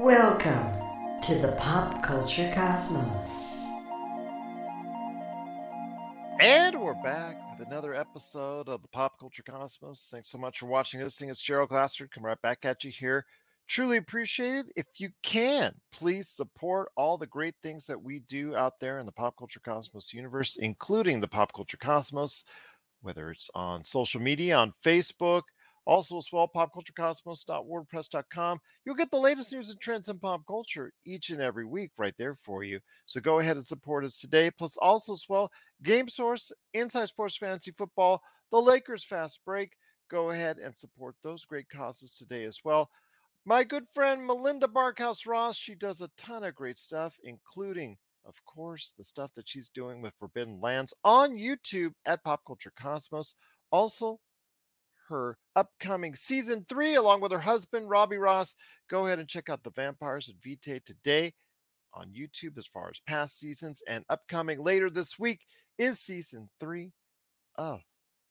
Welcome to the Pop Culture Cosmos. And we're back with another episode of the Pop Culture Cosmos. Thanks so much for watching and listening. It's Gerald Glassford coming right back at you here. Truly appreciate it. If you can, please support all the great things that we do out there in the Pop Culture Cosmos universe, including the Pop Culture Cosmos, whether it's on social media, on Facebook, also as well, popculturecosmos.wordpress.com. You'll get the latest news and trends in pop culture each and every week right there for you. So go ahead and support us today. Plus also as well, Game Source, Inside Sports Fantasy Football, the Lakers Fast Break. Go ahead and support those great causes today as well. My good friend Melinda Barkhouse Ross, she does a ton of great stuff, including, of course, the stuff that she's doing with Forbidden Lands on YouTube at Pop Culture Cosmos. Also, her upcoming season 3, along with her husband, Robbie Ross. Go ahead and check out the Vampires of Vitae today on YouTube as far as past seasons, and upcoming later this week is season 3 of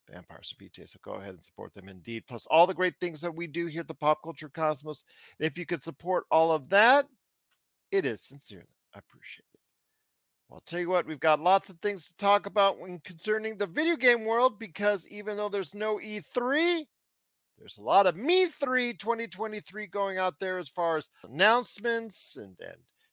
Vampires of Vitae. So go ahead and support them indeed. Plus all the great things that we do here at the Pop Culture Cosmos. And if you could support all of that, it is sincerely appreciated. Well, I'll tell you what, we've got lots of things to talk about when concerning the video game world, because even though there's no E3, there's a lot of Me3 2023 going out there as far as announcements and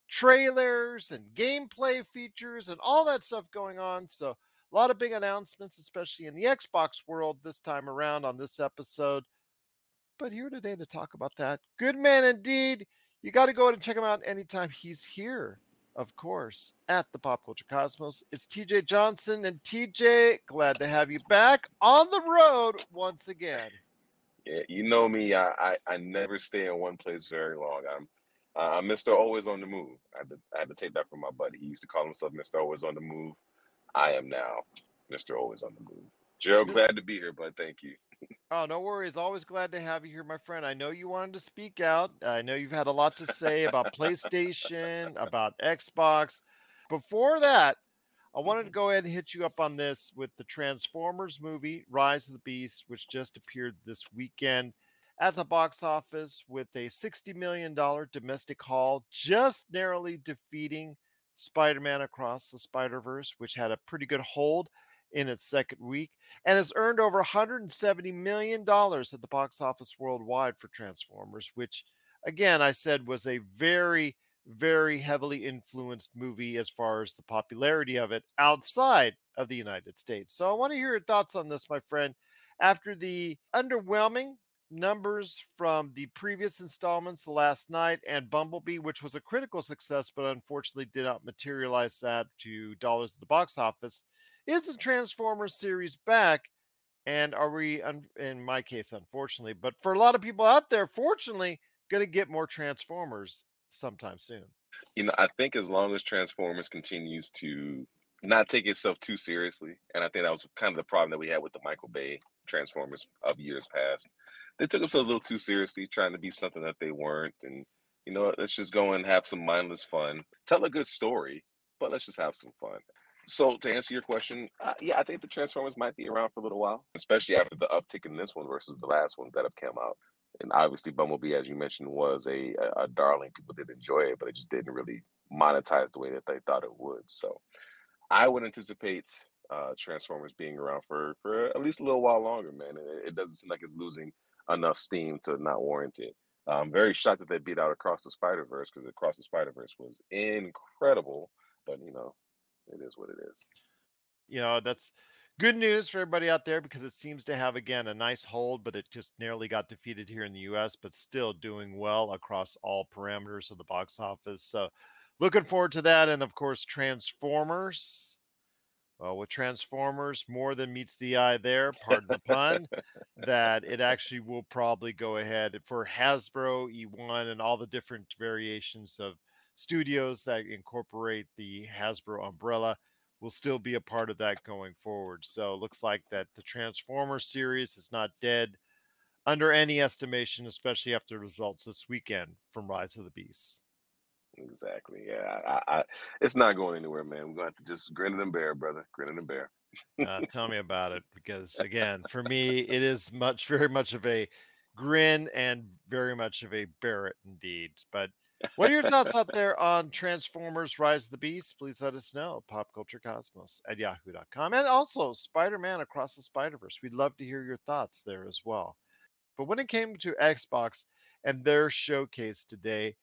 trailers and gameplay features and all that stuff going on. So a lot of big announcements, especially in the Xbox world this time around on this episode. But here today to talk about that, good man indeed. You got to go ahead and check him out anytime he's here. Of course, at the Pop Culture Cosmos, it's TJ Johnson. And TJ, glad to have you back on the road once again. Yeah, you know me. I never stay in one place very long. I'm Mr. Always on the Move. I had to take that from my buddy. He used to call himself Mr. Always on the Move. I am now Mr. Always on the Move. Gerald, glad to be here, but thank you. Oh, no worries. Always glad to have you here, my friend. I know you wanted to speak out. I know you've had a lot to say about PlayStation, about Xbox. Before that, I wanted to go ahead and hit you up on this with the Transformers movie, Rise of the Beasts, which just appeared this weekend at the box office with a $60 million domestic haul, just narrowly defeating Spider-Man: Across the Spider-Verse, which had a pretty good hold in its second week, and has earned over $170 million at the box office worldwide for Transformers, which, again, I said was a very, very heavily influenced movie as far as the popularity of it outside of the United States. So I want to hear your thoughts on this, my friend. After the underwhelming numbers from the previous installments last night, and Bumblebee, which was a critical success, but unfortunately did not materialize that to dollars at the box office, is the Transformers series back? And are we, in my case, unfortunately, but for a lot of people out there, fortunately, going to get more Transformers sometime soon? You know, I think as long as Transformers continues to not take itself too seriously, and I think that was kind of the problem that we had with the Michael Bay Transformers of years past. They took themselves a little too seriously, trying to be something that they weren't. And, you know, let's just go and have some mindless fun. Tell a good story, but let's just have some fun. So to answer your question, yeah, I think the Transformers might be around for a little while, especially after the uptick in this one versus the last ones that have come out. And obviously Bumblebee, as you mentioned, was a darling. People did enjoy it, but it just didn't really monetize the way that they thought it would. So I would anticipate Transformers being around for at least a little while longer, man. It doesn't seem like it's losing enough steam to not warrant it. I'm very shocked that they beat out Across the Spider-Verse, because Across the Spider-Verse was incredible, but, you know, it is what it is. You know, that's good news for everybody out there, because it seems to have, again, a nice hold, but it just narrowly got defeated here in the U.S., but still doing well across all parameters of the box office. So looking forward to that. And, of course, Transformers. Well, with Transformers, more than meets the eye there, pardon the pun, that it actually will probably go ahead for Hasbro, E1, and all the different variations of studios that incorporate the Hasbro umbrella will still be a part of that going forward. So it looks like that the Transformers series is not dead under any estimation, especially after the results this weekend from Rise of the Beasts. Exactly. Yeah. It's not going anywhere, man. We're going to have to just grin and bear, brother. Grin and bear. Tell me about it, because again, for me, it is very much of a grin and very much of a bear it indeed. But What are your thoughts out there on Transformers: Rise of the Beasts? Please let us know. PopCultureCosmos@yahoo.com. And also Spider-Man: Across the Spider-Verse. We'd love to hear your thoughts there as well. But when it came to Xbox and their showcase today,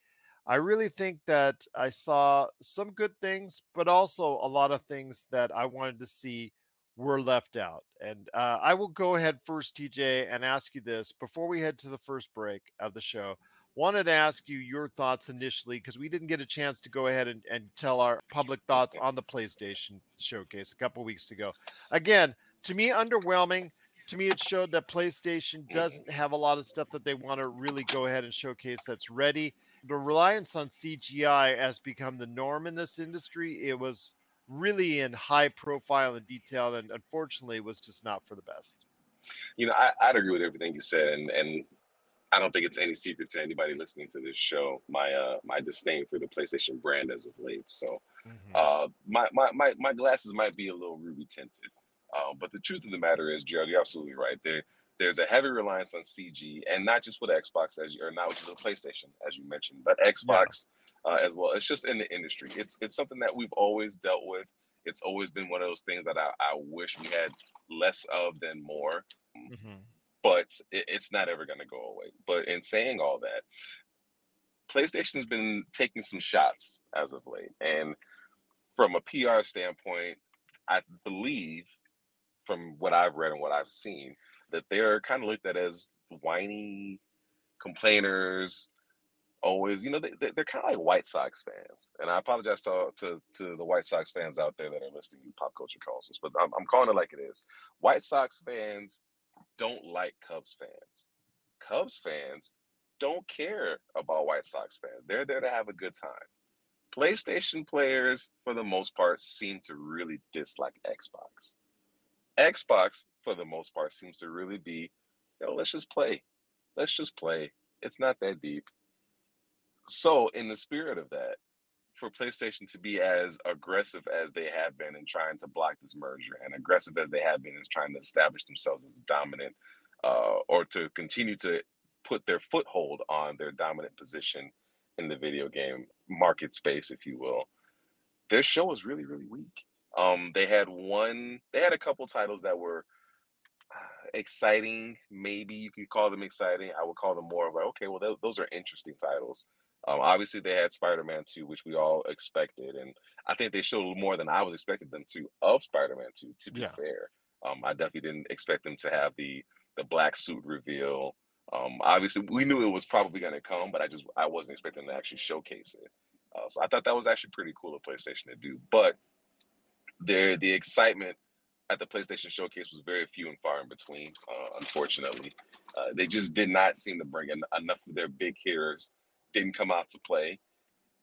I really think that I saw some good things, but also a lot of things that I wanted to see were left out. And I will go ahead first, TJ, and ask you this. Before we head to the first break of the show, wanted to ask you your thoughts initially, because we didn't get a chance to go ahead and tell our public thoughts on the PlayStation showcase a couple weeks ago. Again, to me, underwhelming. To me, it showed that PlayStation doesn't have a lot of stuff that they want to really go ahead and showcase that's ready. The reliance on CGI has become the norm in this industry. It was really in high profile and detail, and unfortunately, it was just not for the best. You know, I'd agree with everything you said, and I don't think it's any secret to anybody listening to this show, my disdain for the PlayStation brand as of late. So my glasses might be a little ruby tinted. But the truth of the matter is, Gerald, you're absolutely right. There's a heavy reliance on CG, and not just with Xbox, which is a PlayStation, as you mentioned, but Xbox as well. It's just in the industry. It's something that we've always dealt with. It's always been one of those things that I wish we had less of than more, but it's not ever going to go away. But in saying all that, PlayStation's been taking some shots as of late. And from a PR standpoint, I believe, from what I've read and what I've seen, that they're kind of looked at as whiny complainers, always, you know, they're kind of like White Sox fans. And I apologize to the White Sox fans out there that are listening to Pop Culture Calls, but I'm calling it like it is. White Sox fans don't like Cubs fans. Cubs fans don't care about White Sox fans. They're there to have a good time. PlayStation players, for the most part, seem to really dislike Xbox. Xbox, for the most part, seems to really be, let's just play. It's not that deep. So in the spirit of that, for PlayStation to be as aggressive as they have been in trying to block this merger, and aggressive as they have been in trying to establish themselves as dominant, or to continue to put their foothold on their dominant position in the video game market space, if you will, their show was really, really weak. They had a couple titles that were exciting. Maybe you could call them exciting. I would call them more of like, okay, well, those are interesting titles. Obviously they had Spider-Man 2, which we all expected. And I think they showed more than I was expecting them to of Spider-Man 2, to be fair. I definitely didn't expect them to have the black suit reveal. Obviously we knew it was probably going to come, but I wasn't expecting them to actually showcase it. So I thought that was actually pretty cool of PlayStation to do, but the excitement at the PlayStation showcase was very few and far in between, unfortunately. They just did not seem to bring in enough of their big hitters, didn't come out to play,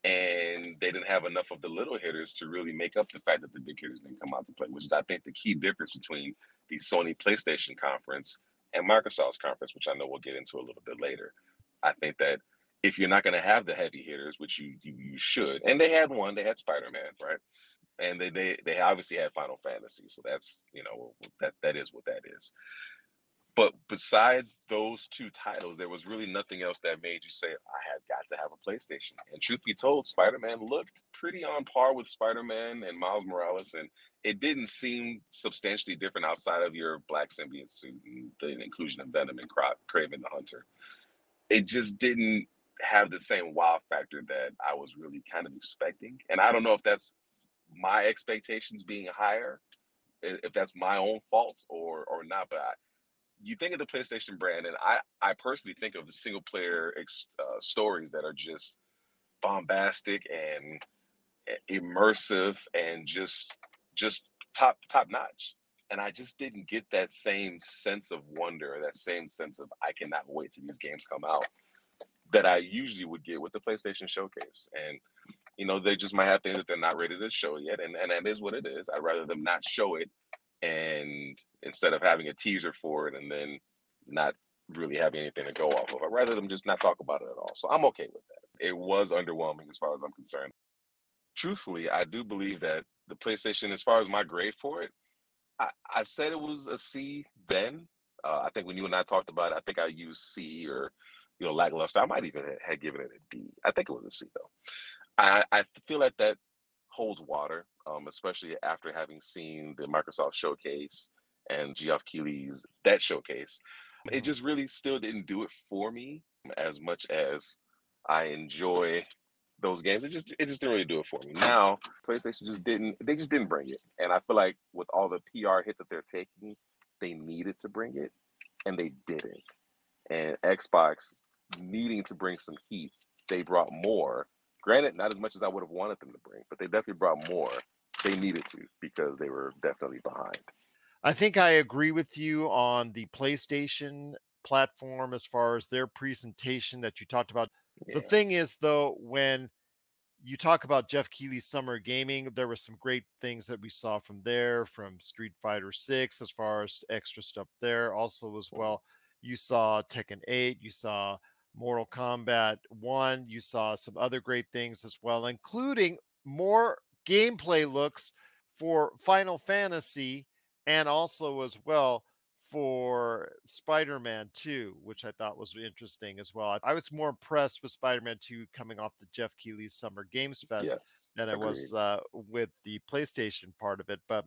and they didn't have enough of the little hitters to really make up the fact that the big hitters didn't come out to play, which is, I think, the key difference between the Sony PlayStation conference and Microsoft's conference, which I know we'll get into a little bit later. I think that if you're not going to have the heavy hitters, which you should, and they had Spider-Man, right? And they obviously had Final Fantasy, so that's, you know, that is what that is. But besides those two titles, there was really nothing else that made you say, I have got to have a PlayStation. And truth be told, Spider-Man looked pretty on par with Spider-Man and Miles Morales, and it didn't seem substantially different outside of your black symbiote suit and the inclusion of Venom and Kraven the Hunter. It just didn't have the same wow factor that I was really kind of expecting. And I don't know if that's my expectations being higher, if that's my own fault or not, but you think of the PlayStation brand, and I personally think of the single player stories that are just bombastic and immersive and just top notch, and I just didn't get that same sense of wonder, that same sense of I cannot wait till these games come out that I usually would get with the PlayStation showcase. And you know, they just might have things that they're not ready to show yet, and that is what it is. I'd rather them not show it, and instead of having a teaser for it and then not really having anything to go off of, I'd rather them just not talk about it at all. So I'm okay with that. It was underwhelming as far as I'm concerned. Truthfully, I do believe that the PlayStation, as far as my grade for it, I said it was a C then. I think when you and I talked about it, I think I used C or you know, lackluster. I might even have given it a D. I think it was a C though. I feel like that holds water, especially after having seen the Microsoft showcase and Geoff Keighley's that showcase. It just really still didn't do it for me as much as I enjoy those games. It just didn't really do it for me. Now, PlayStation just didn't bring it. And I feel like with all the PR hit that they're taking, they needed to bring it and they didn't. And Xbox needing to bring some heat, they brought more. Granted, not as much as I would have wanted them to bring, but they definitely brought more. They needed to because they were definitely behind. I think I agree with you on the PlayStation platform as far as their presentation that you talked about. Yeah. The thing is, though, when you talk about Geoff Keighley's summer gaming, there were some great things that we saw from there, from Street Fighter 6 as far as extra stuff there. Also, as well, you saw Tekken 8, you saw Mortal Kombat 1, you saw some other great things as well, including more gameplay looks for Final Fantasy. And also as well for Spider-Man 2, which I thought was interesting as well. I was more impressed with Spider-Man 2 coming off the Geoff Keighley's Summer Games Fest than I was with the PlayStation part of it. But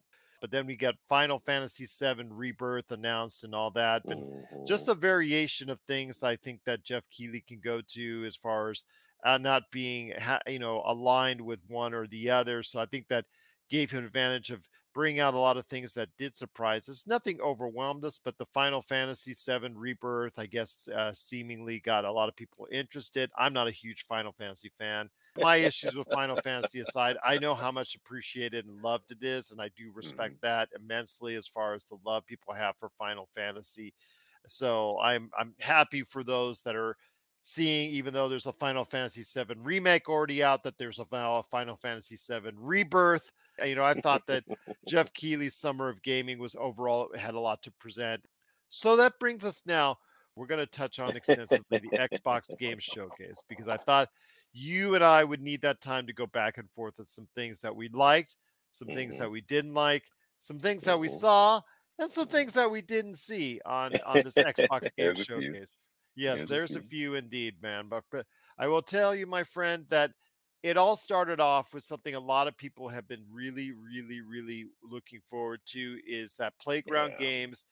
then we got Final Fantasy VII Rebirth announced and all that. But just the variation of things I think that Geoff Keighley can go to as far as not being aligned with one or the other. So I think that gave him an advantage of bring out a lot of things that did surprise us. Nothing overwhelmed us, but the Final Fantasy VII Rebirth, I guess, seemingly got a lot of people interested. I'm not a huge Final Fantasy fan. My issues with Final Fantasy aside, I know how much appreciated and loved it is, and I do respect that immensely as far as the love people have for Final Fantasy. So I'm happy for those that are seeing, even though there's a Final Fantasy VII remake already out, that there's a Final Fantasy VII Rebirth. I thought that Geoff Keighley's Summer of Gaming was overall had a lot to present. So that brings us now, we're going to touch on extensively the Xbox Game Showcase, because I thought you and I would need that time to go back and forth with some things that we liked, some things that we didn't like, some things that we saw, and some things that we didn't see on this Xbox Game Showcase. Yes, there's a few indeed, man. But I will tell you, my friend, that it all started off with something a lot of people have been really, really, really looking forward to, is that Playground Games.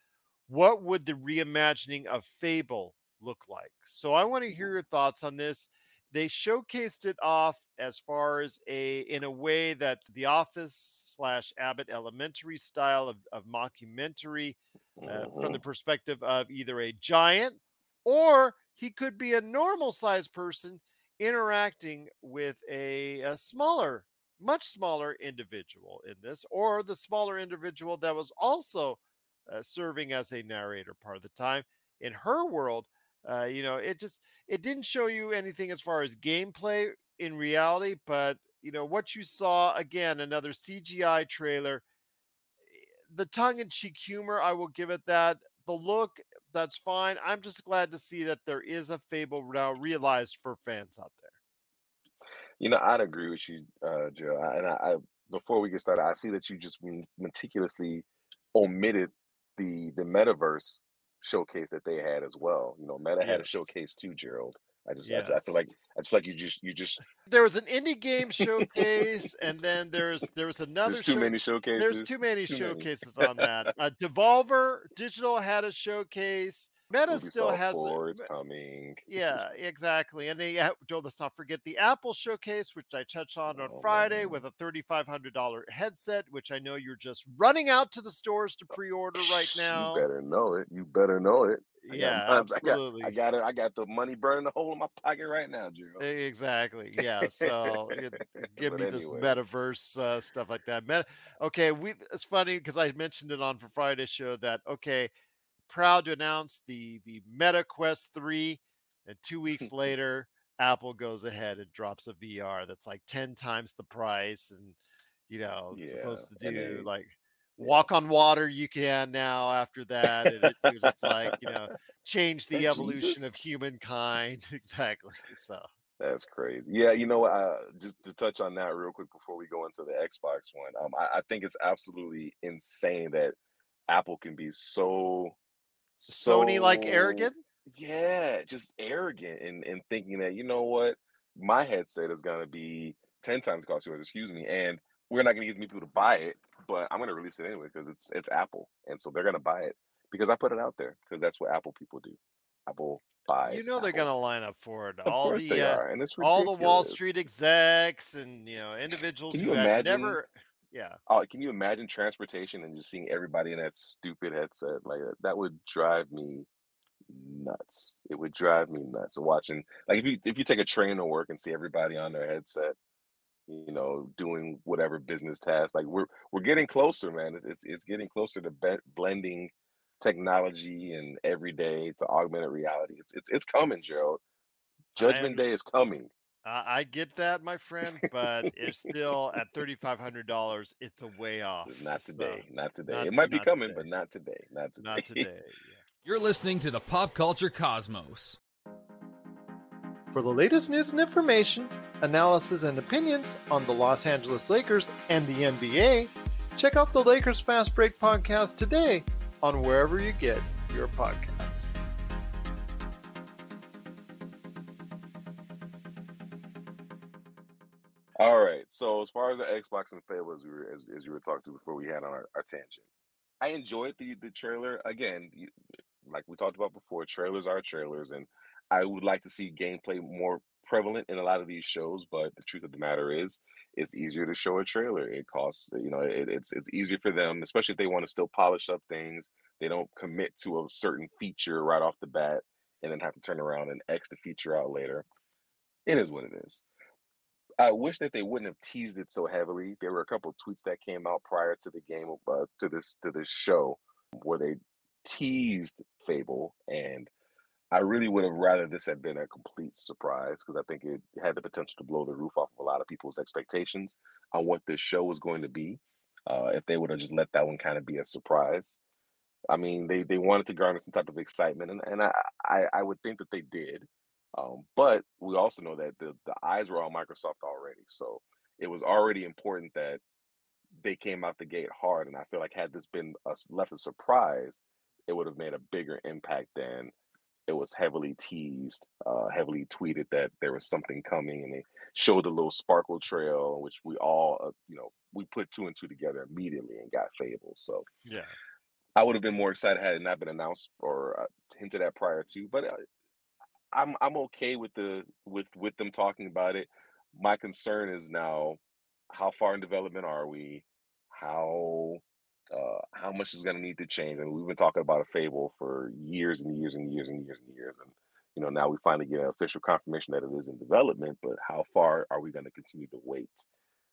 What would the reimagining of Fable look like? So I want to hear your thoughts on this. They showcased it off as far as in a way that The Office / Abbott Elementary style of mockumentary from the perspective of either a giant or he could be a normal-sized person interacting with a smaller, much smaller individual in this, or the smaller individual that was also serving as a narrator part of the time in her world. It didn't show you anything as far as gameplay in reality, but what you saw, again, another CGI trailer, the tongue-in-cheek humor, I will give it that. The look, that's fine. I'm just glad to see that there is a Fable now realized for fans out there. I'd agree with you, Joe. And I before we get started, I see that you just meticulously omitted the Metaverse showcase that they had as well. Meta had a showcase too, Gerald. I feel like you just there was an indie game showcase, and then there was another. There's too many showcases. There's too many showcases on that. Devolver Digital had a showcase. Meta Ubisoft still has. It's coming. Yeah, exactly. And they let's not forget the Apple showcase, which I touched on Friday with a $3,500 headset, which I know you're just running out to the stores to pre-order right now. You better know it. Yeah, absolutely. I got the money burning a hole in my pocket right now, Gerald. Exactly. Yeah. So give me this Metaverse stuff like that. It's funny because I mentioned it on for Friday's show that proud to announce the Meta Quest 3, and 2 weeks later, Apple goes ahead and drops a VR that's like 10 times the price, and it's supposed to do walk on water you can now after that, and it's change the evolution of humankind. Exactly. So that's crazy. Yeah, just to touch on that real quick before we go into the Xbox one, I think it's absolutely insane that Apple can be so Sony-like arrogant. Yeah, just arrogant and thinking that, you know what, my headset is going to be 10 times the cost of yours, excuse me, and we're not going to get people to buy it, but I'm going to release it anyway because it's Apple, and so they're going to buy it because I put it out there because that's what Apple people do. Apple buys. You know Apple. They're going to line up for it. All the they are, and it's all the Wall Street execs and individuals who have never. Yeah. Oh, can you imagine transportation and just seeing everybody in that stupid headset? Like that would drive me nuts. It would drive me nuts. Watching, like, if you take a train to work and see everybody on their headset, doing whatever business task. Like we're getting closer, man. It's getting closer to blending technology and everyday to augmented reality. It's coming, Gerald. Judgment Day is coming. I get that, my friend, but it's still at $3,500. It's a way off. Not today. It might be coming, but not today. Not today. Yeah. You're listening to the Pop Culture Cosmos. For the latest news and information, analysis and opinions on the Los Angeles Lakers and the NBA, check out the Lakers Fast Break podcast today on wherever you get your podcasts. All right. So as far as the Xbox and Fable, as you were talking to before we had on our tangent, I enjoyed the trailer. Again, like we talked about before, trailers are trailers, and I would like to see gameplay more prevalent in a lot of these shows. But the truth of the matter is, it's easier to show a trailer. It costs, it's easier for them, especially if they want to still polish up things. They don't commit to a certain feature right off the bat and then have to turn around and X the feature out later. It is what it is. I wish that they wouldn't have teased it so heavily. There were a couple of tweets that came out prior to the game, to this show, where they teased Fable, and I really would have rather this had been a complete surprise because I think it had the potential to blow the roof off of a lot of people's expectations on what this show was going to be. If they would have just let that one kind of be a surprise, I mean, they wanted to garner some type of excitement, and I would think that they did. But we also know that the eyes were on Microsoft already. So it was already important that they came out the gate hard. And I feel like had this been left a surprise, it would have made a bigger impact than it was heavily teased, heavily tweeted that there was something coming. And they showed the little sparkle trail, which we all, we put two and two together immediately and got Fable. So yeah, I would have been more excited had it not been announced or hinted at prior to, but I'm okay with with them talking about it. My concern is now, how far in development are we? How much is going to need to change? I mean, we've been talking about a Fable for years and years and years and years and years, and now we finally get an official confirmation that it is in development. But how far are we going to continue to wait?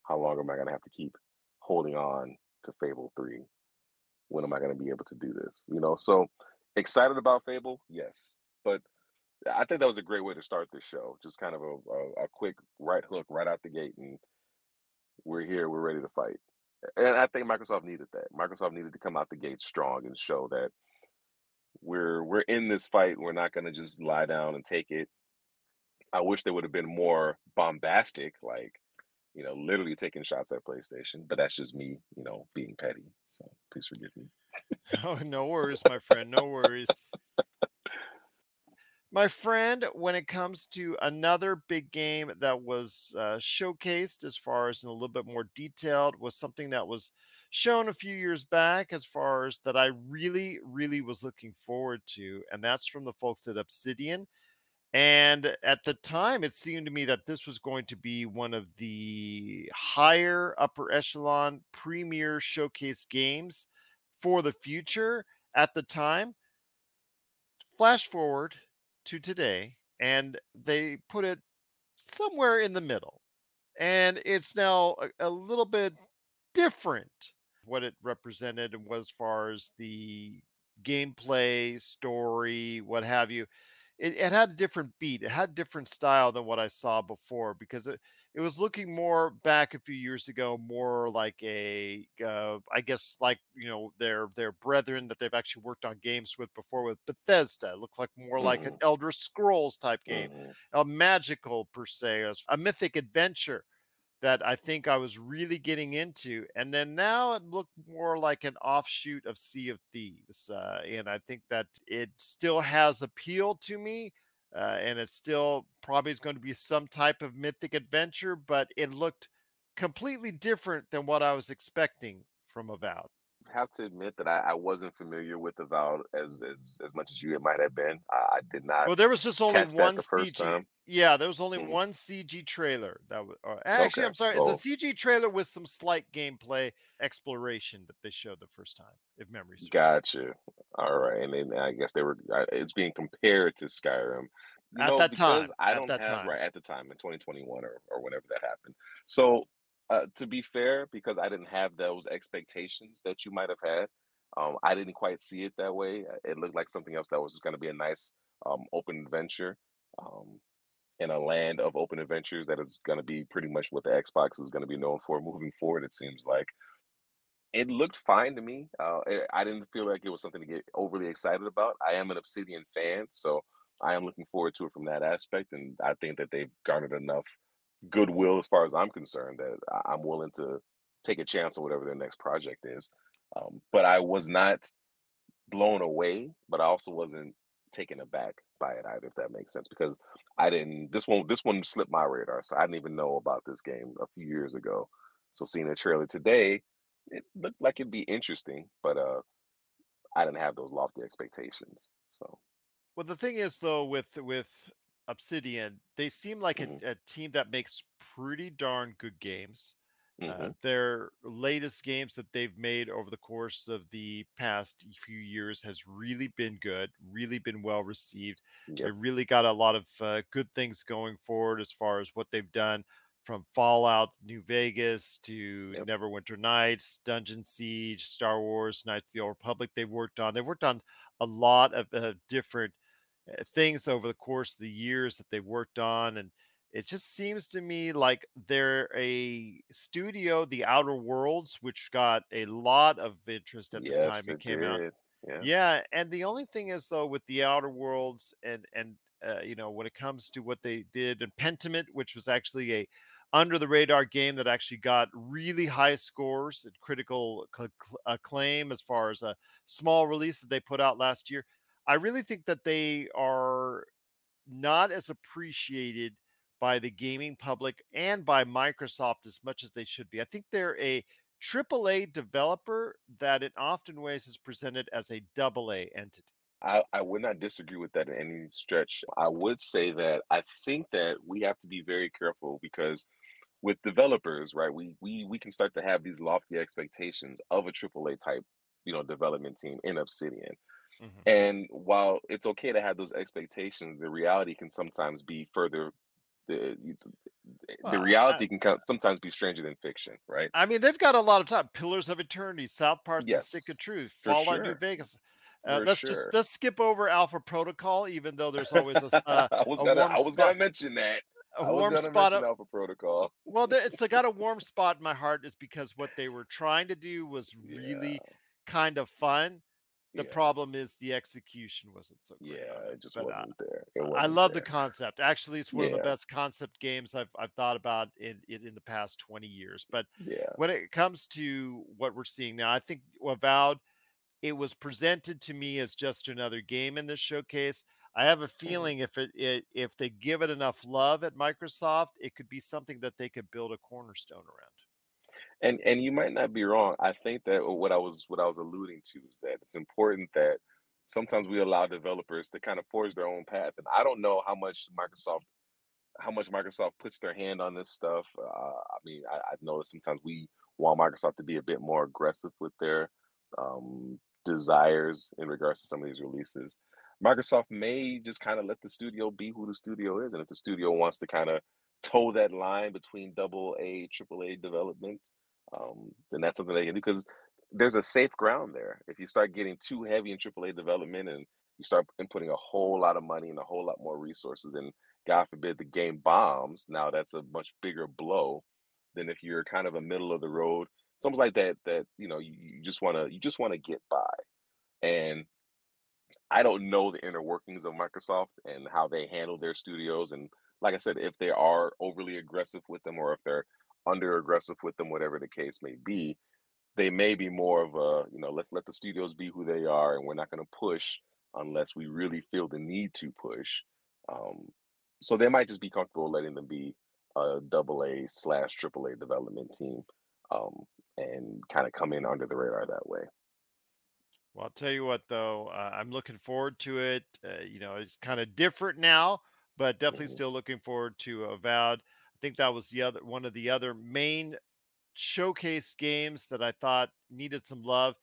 How long am I going to have to keep holding on to Fable 3? When am I going to be able to do this? So excited about Fable, yes, but I think that was a great way to start this show. Just kind of a quick right hook right out the gate, and we're here, we're ready to fight. And I think Microsoft needed that. Microsoft needed to come out the gate strong and show that we're in this fight. We're not going to just lie down and take it. I wish they would have been more bombastic, like, literally taking shots at PlayStation, but that's just me, being petty. So please forgive me. Oh, no worries, my friend. No worries. My friend, when it comes to another big game that was showcased as far as in a little bit more detailed was something that was shown a few years back as far as that I really, really was looking forward to, and that's from the folks at Obsidian. And at the time, it seemed to me that this was going to be one of the higher upper echelon premier showcase games for the future at the time. Flash forward to today, and they put it somewhere in the middle, and it's now a little bit different what it represented and was as far as the gameplay, story, what have you. It had a different beat, it had a different style than what I saw before, because it was looking more back a few years ago, more like their brethren that they've actually worked on games with before with Bethesda. It looked like more like an Elder Scrolls type game, a magical per se, a mythic adventure. that I think I was really getting into. And then now it looked more like an offshoot of Sea of Thieves. And I think that it still has appeal to me. And it still probably is going to be some type of mythic adventure, but it looked completely different than what I was expecting from Avowed. I have to admit that I wasn't familiar with Avowed as much as you might have been. I did not. Well, there was just only one CG. Yeah, there was only one CG trailer. I'm sorry. It's a CG trailer with some slight gameplay exploration that they showed the first time, if memory serves. Gotcha. All right. And then I guess it's being compared to Skyrim. Right, at the time in 2021 or whenever that happened. So, to be fair, because I didn't have those expectations that you might have had, I didn't quite see it that way. It looked like something else that was just going to be a nice open adventure in a land of open adventures that is going to be pretty much what the Xbox is going to be known for moving forward, it seems like. It looked fine to me. I didn't feel like it was something to get overly excited about. I am an Obsidian fan, so I am looking forward to it from that aspect, and I think that they've garnered enough goodwill as far as I'm concerned that I'm willing to take a chance on whatever their next project is. But I was not blown away, but I also wasn't taken aback by it either, if that makes sense, because this one slipped my radar, so I didn't even know about this game a few years ago. So seeing the trailer today, it looked like it'd be interesting, but I didn't have those lofty expectations. So, well, the thing is though with Obsidian, they seem like a team that makes pretty darn good games. Their latest games that they've made over the course of the past few years has really been good, really been well received. Yep. They really got a lot of good things going forward as far as what they've done, from Fallout New Vegas to Neverwinter Nights, Dungeon Siege, Star Wars, Knights of the Old Republic. They've worked on a lot of different things over the course of the years that they've worked on, and it just seems to me like they're a studio, The Outer Worlds, which got a lot of interest at the time it came out. Yeah, and the only thing is though with The Outer Worlds and you know, when it comes to what they did in Pentiment, which was actually a under the radar game that actually got really high scores and critical acclaim as far as a small release that they put out last year, I really think that they are not as appreciated by the gaming public and by Microsoft as much as they should be. I think they're a AAA developer that in often ways is presented as a AA entity. I would not disagree with that in any stretch. I would say that I think that we have to be very careful, because with developers, right, we can start to have these lofty expectations of a AAA type, you know, development team in Obsidian. Mm-hmm. And while it's okay to have those expectations, the reality can sometimes be sometimes be stranger than fiction, right? I mean, they've got a lot of time. Pillars of Eternity, South Park, The Stick of Truth, Fallout New Vegas. Let's skip over Alpha Protocol, even though there's always I was gonna mention that. A warm spot of Alpha Protocol. Well, it's got a warm spot in my heart, is because what they were trying to do was really kind of fun. The problem is the execution wasn't so great. Yeah, it just wasn't there. I love the concept. Actually, it's one of the best concept games I've thought about in the past 20 years. But when it comes to what we're seeing now, I think Avowed, it was presented to me as just another game in this showcase. I have a feeling if they give it enough love at Microsoft, it could be something that they could build a cornerstone around. And you might not be wrong. I think that what I was alluding to is that it's important that sometimes we allow developers to kind of forge their own path. And I don't know how much Microsoft puts their hand on this stuff. I mean, I know that sometimes we want Microsoft to be a bit more aggressive with their desires in regards to some of these releases. Microsoft may just kind of let the studio be who the studio is, and if the studio wants to kind of toe that line between AAA development, then that's something they can do, because there's a safe ground there. If you start getting too heavy in AAA development and you start inputting a whole lot of money and a whole lot more resources, and God forbid the game bombs, now that's a much bigger blow than if you're kind of a middle of the road. It's almost like that you know, you just want to get by. And I don't know the inner workings of Microsoft and how they handle their studios, and like I said, if they are overly aggressive with them, or if they're under aggressive with them, whatever the case may be. They may be more of a, you know, let's let the studios be who they are, and we're not going to push unless we really feel the need to push. So they might just be comfortable letting them be a AA/AAA development team, and kind of come in under the radar that way. Well, I'll tell you what, though, I'm looking forward to it. You know, it's kind of different now, but definitely still looking forward to Avowed. I think that was the other one of the other main showcase games that I thought needed some love.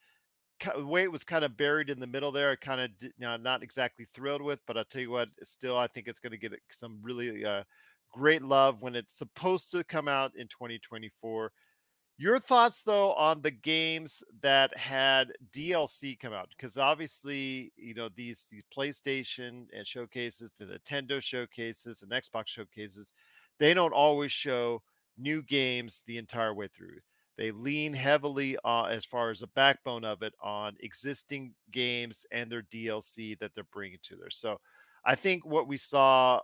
The way it was kind of buried in the middle there, I kind of not exactly thrilled with, but I'll tell you what, still, I think it's going to get some really great love when it's supposed to come out in 2024. Your thoughts, though, on the games that had DLC come out? Because obviously, you know, these PlayStation and showcases, the Nintendo showcases and Xbox showcases, they don't always show new games the entire way through. They lean heavily, as far as the backbone of it, on existing games and their DLC that they're bringing to there. So I think what we saw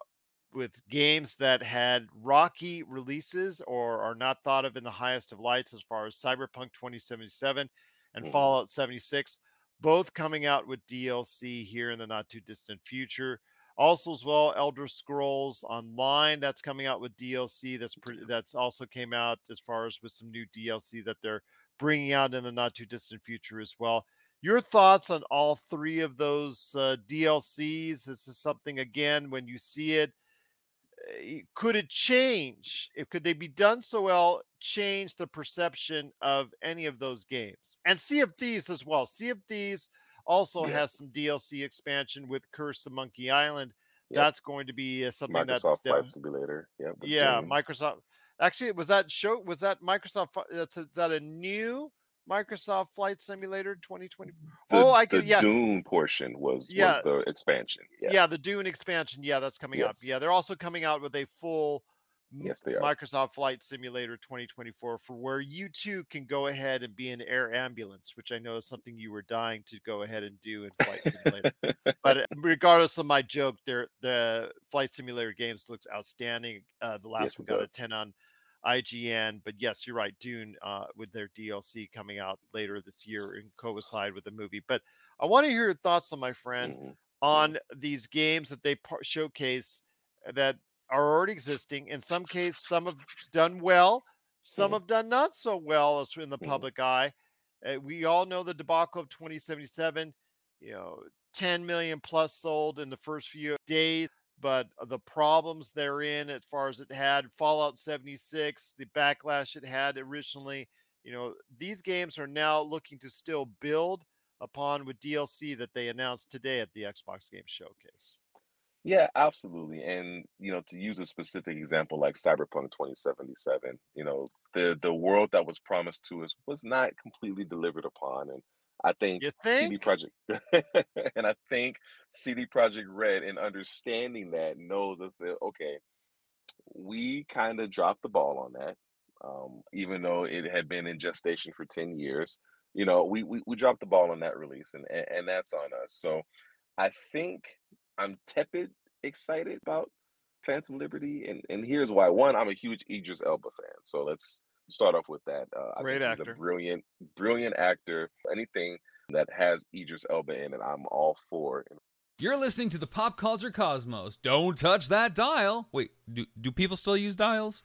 with games that had rocky releases or are not thought of in the highest of lights, as far as Cyberpunk 2077 and Fallout 76, both coming out with DLC here in the not too distant future. Also as well, Elder Scrolls Online, that's coming out with DLC. That's also came out as far as with some new DLC that they're bringing out in the not too distant future as well. Your thoughts on all three of those DLCs? This is something, again, when you see it, could it change? Could they be done so well, change the perception of any of those games? And Sea of Thieves as well. Sea of Thieves also has some DLC expansion with Curse of Monkey Island. That's going to be something that's Flight Simulator. Microsoft. Actually, was that Microsoft? Is that a new Microsoft Flight Simulator 2020? The Dune portion was the expansion. The Dune expansion. That's coming up. They're also coming out with a full Microsoft Flight Simulator 2024 for where you too can go ahead and be an air ambulance, which I know is something you were dying to go ahead and do in Flight Simulator. But regardless of my joke, the Flight Simulator games looks outstanding. The last one got a 10 on IGN, but yes, you're right. Dune, with their DLC coming out later this year and coincide with the movie. But I want to hear your thoughts, on my friend, on these games that they showcase that are already existing. In some case, some have done well, some have done not so well in the public eye. We all know the debacle of 2077. You know, 10 million plus sold in the first few days. But the problems therein, as far as it had Fallout 76, the backlash it had originally, you know, these games are now looking to still build upon with DLC that they announced today at the Xbox Game Showcase. Yeah, absolutely. And, you know, to use a specific example like Cyberpunk 2077, you know, the world that was promised to us was not completely delivered upon. And I think CD Projekt Red, in understanding that, knows that, okay, we kind of dropped the ball on that, even though it had been in gestation for 10 years. You know, we dropped the ball on that release, and that's on us. So I think I'm tepid excited about Phantom Liberty, and here's why. One, I'm a huge Idris Elba fan, so let's start off with that. Great actor. He's a brilliant actor. Anything that has Idris Elba in it, I'm all for. You're listening to the Pop Culture Cosmos. Don't touch that dial. Wait, do people still use dials?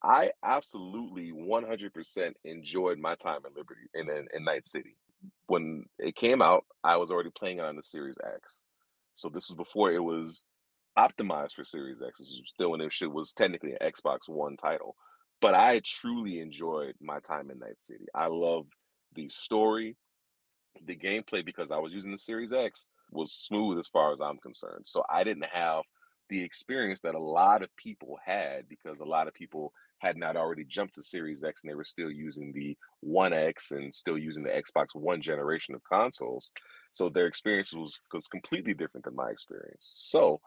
I absolutely 100% enjoyed my time in Liberty in Night City. When it came out, I was already playing on the Series X. So this was before it was optimized for Series X. This was still when it was technically an Xbox One title. But I truly enjoyed my time in Night City. I loved the story. The gameplay, because I was using the Series X, was smooth as far as I'm concerned. So I didn't have the experience that a lot of people had, because a lot of people had not already jumped to Series X and they were still using the One X and still using the Xbox One generation of consoles. So their experience was completely different than my experience. So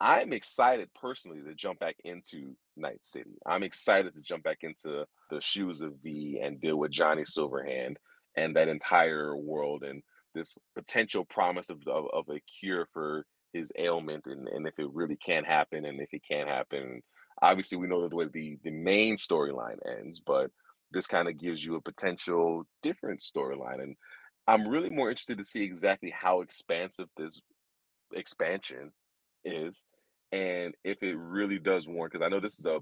I'm excited personally to jump back into Night City. I'm excited to jump back into the shoes of V and deal with Johnny Silverhand and that entire world and this potential promise of a cure for his ailment, and if it really can happen, and if it can't happen. Obviously, we know that the way the main storyline ends, but this kind of gives you a potential different storyline. And I'm really more interested to see exactly how expansive this expansion is, and if it really does warrant, because I know this is a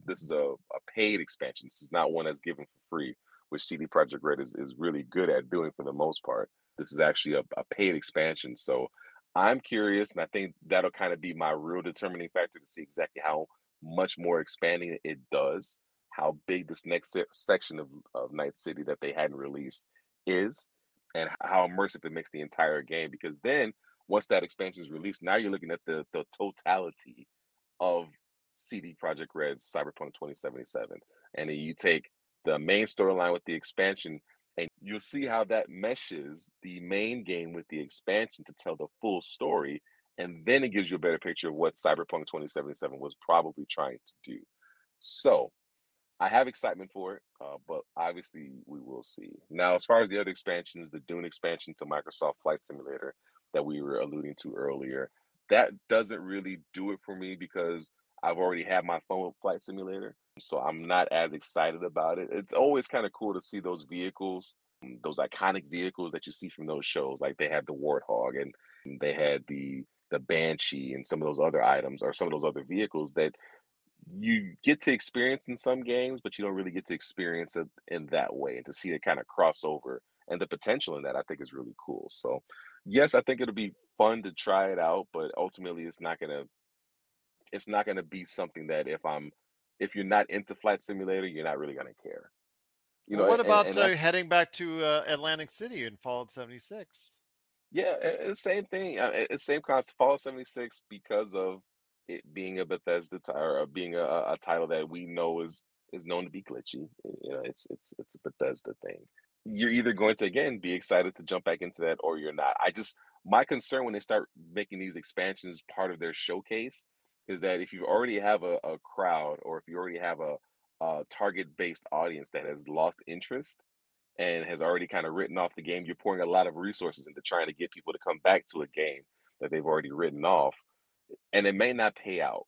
paid expansion. This is not one that's given for free, which CD Projekt Red is really good at doing for the most part. This is actually a paid expansion. So I'm curious, and I think that'll kind of be my real determining factor to see exactly how much more expanding it does, how big this next section of Night City that they hadn't released is, and how immersive it makes the entire game. Because then once that expansion is released, now you're looking at the totality of CD Projekt Red's Cyberpunk 2077. And then you take the main storyline with the expansion, and you'll see how that meshes the main game with the expansion to tell the full story. And then it gives you a better picture of what Cyberpunk 2077 was probably trying to do. So I have excitement for it, but obviously we will see. Now, as far as the other expansions, the Dune expansion to Microsoft Flight Simulator that we were alluding to earlier, that doesn't really do it for me because I've already had my fun with Flight Simulator. So I'm not as excited about it. It's always kind of cool to see those vehicles, those iconic vehicles that you see from those shows. Like they had the Warthog and they had the Banshee and some of those other items or some of those other vehicles that you get to experience in some games, but you don't really get to experience it in that way. And to see it kind of crossover and the potential in that, I think is really cool. So yes, I think it'll be fun to try it out, but ultimately it's not gonna be something that if you're not into Flight Simulator, you're not really going to care. You know, well, what about heading back to Atlantic City in Fallout 76? Yeah, it's same thing. It's same concept. Fallout 76, because of it being a Bethesda or being a title that we know is known to be glitchy. You know, it's a Bethesda thing. You're either going to again be excited to jump back into that, or you're not. My concern when they start making these expansions part of their showcase is that if you already have a crowd, or if you already have a target-based audience that has lost interest and has already kind of written off the game, you're pouring a lot of resources into trying to get people to come back to a game that they've already written off, and it may not pay out.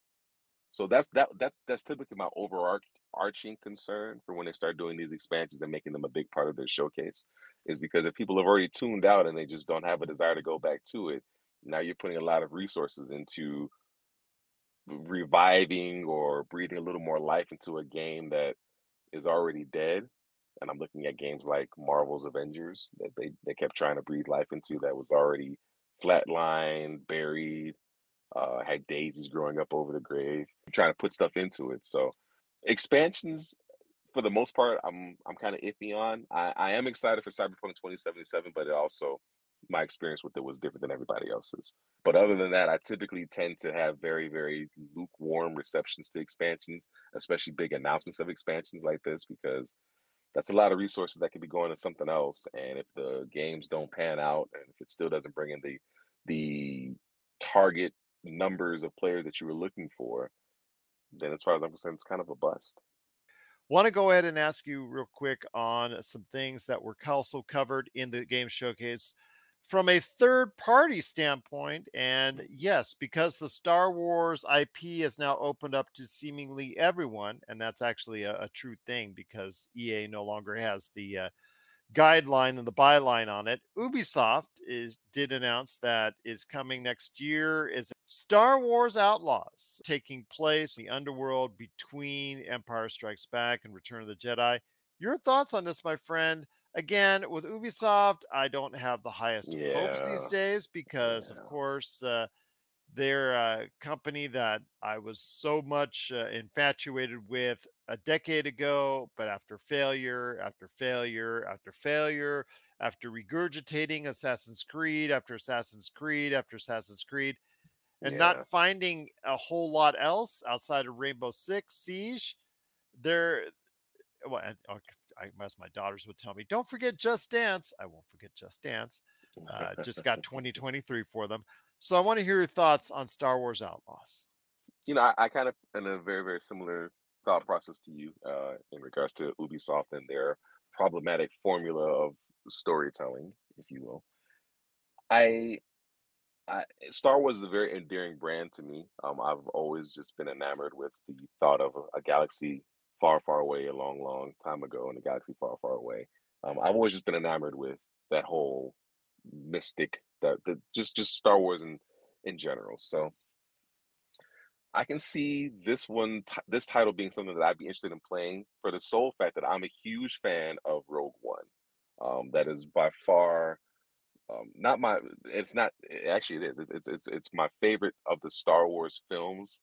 So that's typically my overarching concern for when they start doing these expansions and making them a big part of their showcase, is because if people have already tuned out and they just don't have a desire to go back to it, now you're putting a lot of resources into reviving or breathing a little more life into a game that is already dead. And I'm looking at games like Marvel's Avengers that they kept trying to breathe life into, that was already flatlined, buried, had daisies growing up over the grave, trying to put stuff into it. So expansions, for the most part, I'm kind of iffy on. I am excited for Cyberpunk 2077, but it also, my experience with it was different than everybody else's. But other than that, I typically tend to have very, very lukewarm receptions to expansions, especially big announcements of expansions like this, because that's a lot of resources that could be going to something else. And if the games don't pan out, and if it still doesn't bring in the target numbers of players that you were looking for, then as far as I'm concerned, it's kind of a bust. Want to go ahead and ask you real quick on some things that were also covered in the game showcase from a third party standpoint. And yes, because the Star Wars IP is now opened up to seemingly everyone, and that's actually a true thing because EA no longer has the guideline and the byline on it. Ubisoft did announce that is coming next year is Star Wars Outlaws, taking place in the underworld between Empire Strikes Back and Return of the Jedi. Your thoughts on this, my friend? Again, with Ubisoft, I don't have the highest hopes these days because, of course, they're a company that I was so much infatuated with a decade ago, but after failure, after regurgitating Assassin's Creed, and not finding a whole lot else outside of Rainbow Six Siege. There, well, as my daughters would tell me, don't forget Just Dance. I won't forget Just Dance. Just got 2023 for them. So I want to hear your thoughts on Star Wars Outlaws. You know, I kind of in a very, very similar thought process to you in regards to Ubisoft and their problematic formula of storytelling, if you will. Star Wars is a very endearing brand to me. I've always just been enamored with the thought of a galaxy far, far away, a long, long time ago in a galaxy far, far away. I've always just been enamored with that whole mystic, just Star Wars in general. So I can see this one, this title being something that I'd be interested in playing for the sole fact that I'm a huge fan of Rogue One. That is by far not my. It's not actually. It is. It's my favorite of the Star Wars films.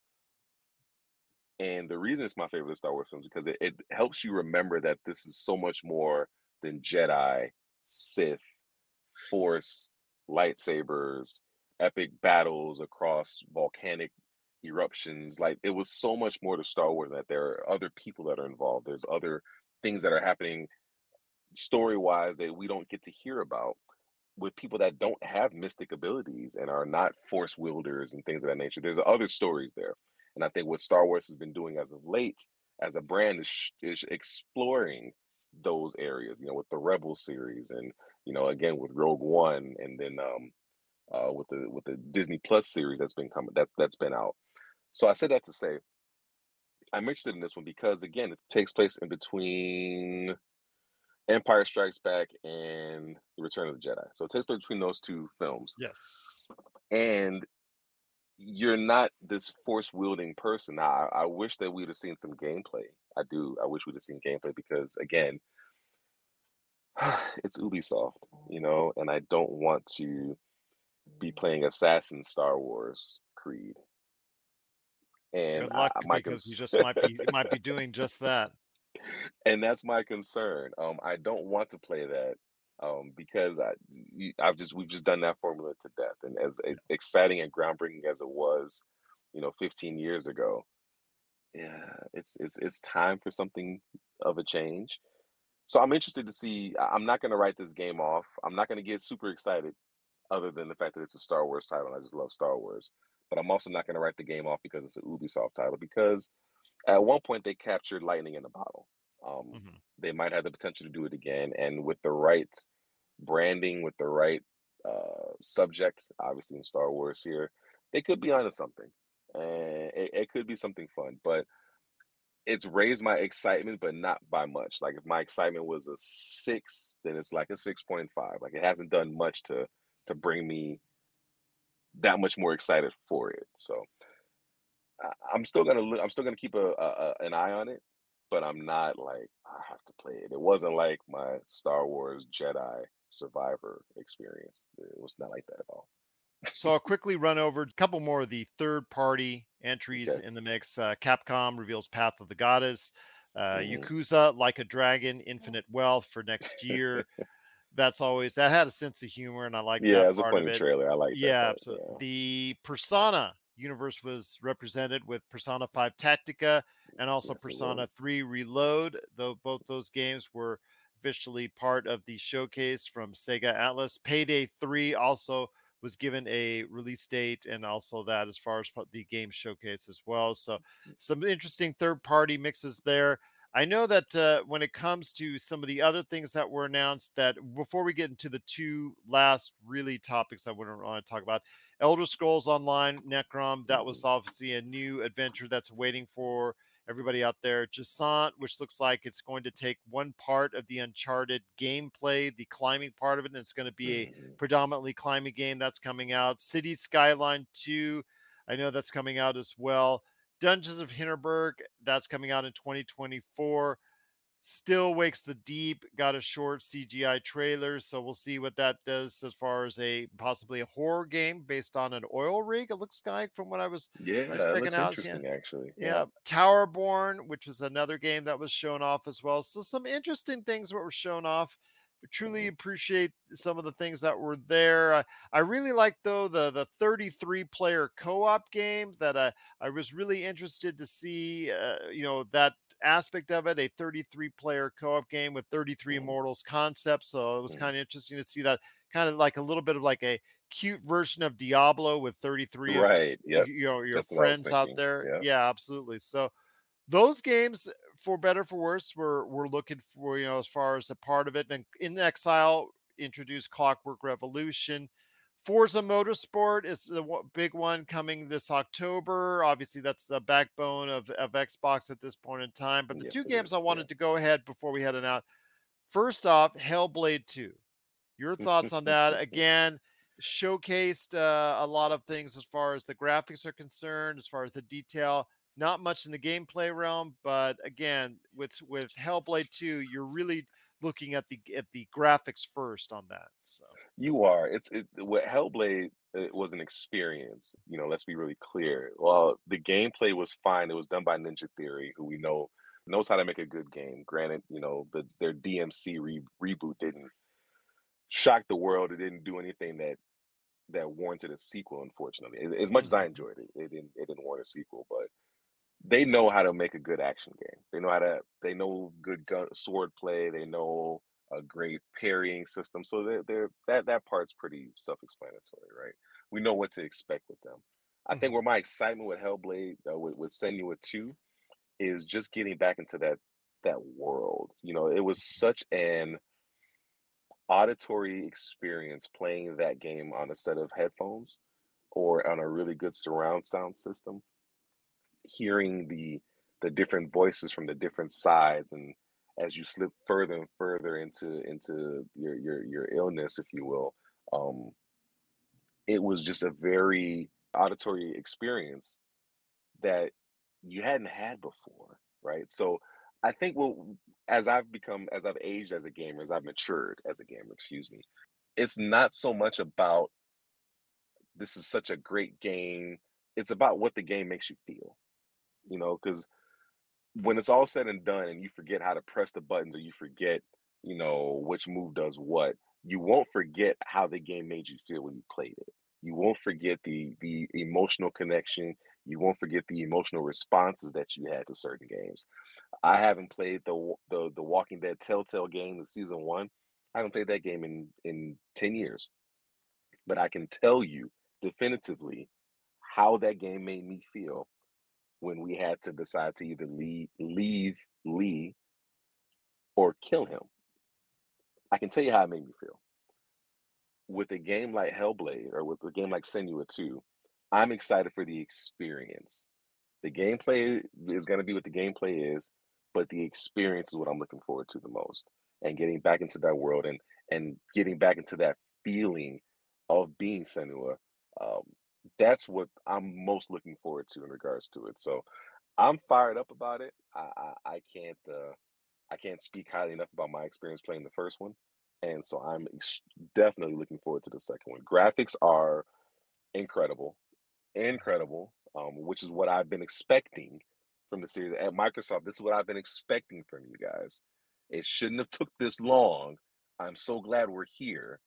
And the reason it's my favorite of the Star Wars films is because it helps you remember that this is so much more than Jedi, Sith, Force, lightsabers, epic battles across volcanic eruptions. Like, it was so much more to Star Wars, that there are other people that are involved. There's other things that are happening story-wise that we don't get to hear about, with people that don't have mystic abilities and are not force wielders and things of that nature. There's other stories there. And I think what Star Wars has been doing as of late as a brand is exploring those areas, you know, with the Rebel series and, you know, again, with Rogue One, and then with the Disney Plus series that's been coming, that's been out. So I said that to say, I'm interested in this one because, again, it takes place in between Empire Strikes Back and The Return of the Jedi. So it takes place between those two films. Yes. And you're not this force-wielding person. I wish that we'd have seen some gameplay. I do. I wish we'd have seen gameplay because, again, it's Ubisoft, you know, and I don't want to be playing Assassin's Star Wars Creed. And good luck, because you just might be doing just that. And that's my concern. I don't want to play that because we've just done that formula to death. And as exciting and groundbreaking as it was, you know, 15 years ago, yeah, it's time for something of a change. So I'm interested to see. I'm not going to write this game off. I'm not going to get super excited, other than the fact that it's a Star Wars title and I just love Star Wars. But I'm also not going to write the game off because it's an Ubisoft title, because at one point, they captured lightning in a bottle. They might have the potential to do it again. And with the right branding, with the right subject, obviously in Star Wars here, they could be onto something. And it could be something fun. But it's raised my excitement, but not by much. Like, if my excitement was a 6, then it's like a 6.5. Like, it hasn't done much to bring me that much more excited for it. So I'm still gonna keep an eye on it, but I'm not like, I have to play it. It wasn't like my Star Wars Jedi Survivor experience. It was not like that at all. So I'll quickly run over a couple more of the third-party entries in the mix. Capcom reveals Path of the Goddess, Yakuza, Like a Dragon, Infinite Wealth for next year. That's always, that had a sense of humor, and I like that part of it. Yeah, it was a funny trailer. I like that. Yeah, absolutely. Yeah. The Persona universe was represented with Persona 5 Tactica and also Persona 3 Reload, though both those games were officially part of the showcase from Sega Atlas. Payday 3 also was given a release date, and also that as far as the game showcase as well. So some interesting third-party mixes there. I know that when it comes to some of the other things that were announced, that before we get into the two last really topics I wouldn't want to talk about, Elder Scrolls Online, Necrom, that was obviously a new adventure that's waiting for everybody out there. Jasant, which looks like it's going to take one part of the Uncharted gameplay, the climbing part of it, and it's going to be a predominantly climbing game that's coming out. City Skyline 2, I know that's coming out as well. Dungeons of Hinterberg, that's coming out in 2024. Still Wakes the Deep got a short CGI trailer, so we'll see what that does as far as a possibly a horror game based on an oil rig. It looks like, from what I was checking out, interesting actually. Yeah, Towerborn, which was another game that was shown off as well. So some interesting things were shown off truly appreciate some of the things that were there. I really like, though, the 33-player co-op game that I was really interested to see, that aspect of it, a 33-player co-op game with 33 Immortals concept. So it was kind of interesting to see that, kind of like a little bit of like a cute version of Diablo with 33 right, yep. Your friends out there. Yeah, absolutely. So those games, for better for worse, we're looking for, as far as a part of it. Then In Exile introduced Clockwork Revolution. Forza Motorsport is the big one coming this October. Obviously, that's the backbone of Xbox at this point in time. But the two games I wanted to go ahead before we headed out. First off, Hellblade 2. Your thoughts on that? Again, showcased a lot of things as far as the graphics are concerned, as far as the detail. Not much in the gameplay realm, but again, with Hellblade 2, you're really looking at the graphics first on that. So you are. With Hellblade, it was an experience. Let's be really clear. Well, the gameplay was fine. It was done by Ninja Theory, who we know knows how to make a good game. Granted, their DMC reboot didn't shock the world. It didn't do anything that warranted a sequel. Unfortunately, as much as I enjoyed it, it didn't warrant a sequel, but they know how to make a good action game. They know good sword play. They know a great parrying system. So that part's pretty self-explanatory, right? We know what to expect with them. I think where my excitement with Hellblade, with Senua 2, is just getting back into that world. It was such an auditory experience playing that game on a set of headphones or on a really good surround sound system. Hearing the different voices from the different sides, and as you slip further and further into your illness, if you will, it was just a very auditory experience that you hadn't had before, right? So I think as I've aged as a gamer, as I've matured as a gamer, it's not so much about this is such a great game. It's about what the game makes you feel. Because when it's all said and done and you forget how to press the buttons, or you forget, which move does what, you won't forget how the game made you feel when you played it. You won't forget the emotional connection. You won't forget the emotional responses that you had to certain games. I haven't played the Walking Dead Telltale game, the season 1. I haven't played that game in 10 years. But I can tell you definitively how that game made me feel when we had to decide to either leave Lee or kill him. I can tell you how it made me feel. With a game like Hellblade, or with a game like Senua 2, I'm excited for the experience. The gameplay is going to be what the gameplay is, but the experience is what I'm looking forward to the most. And getting back into that world and getting back into that feeling of being Senua, that's what I'm most looking forward to in regards to it. So I'm fired up about it. I can't speak highly enough about my experience playing the first one. And so I'm definitely looking forward to the second one. Graphics are incredible, which is what I've been expecting from the series at Microsoft. This is what I've been expecting from you guys. It shouldn't have took this long. I'm so glad we're here,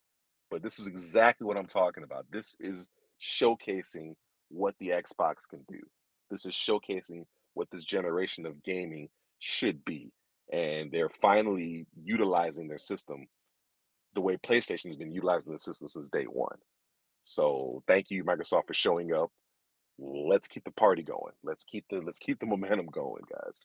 but this is exactly what I'm talking about. This is showcasing what the Xbox can do. This is showcasing what this generation of gaming should be. And they're finally utilizing their system the way PlayStation has been utilizing the system since day one. So thank you, Microsoft, for showing up. Let's keep the party going. Let's keep the momentum going, guys.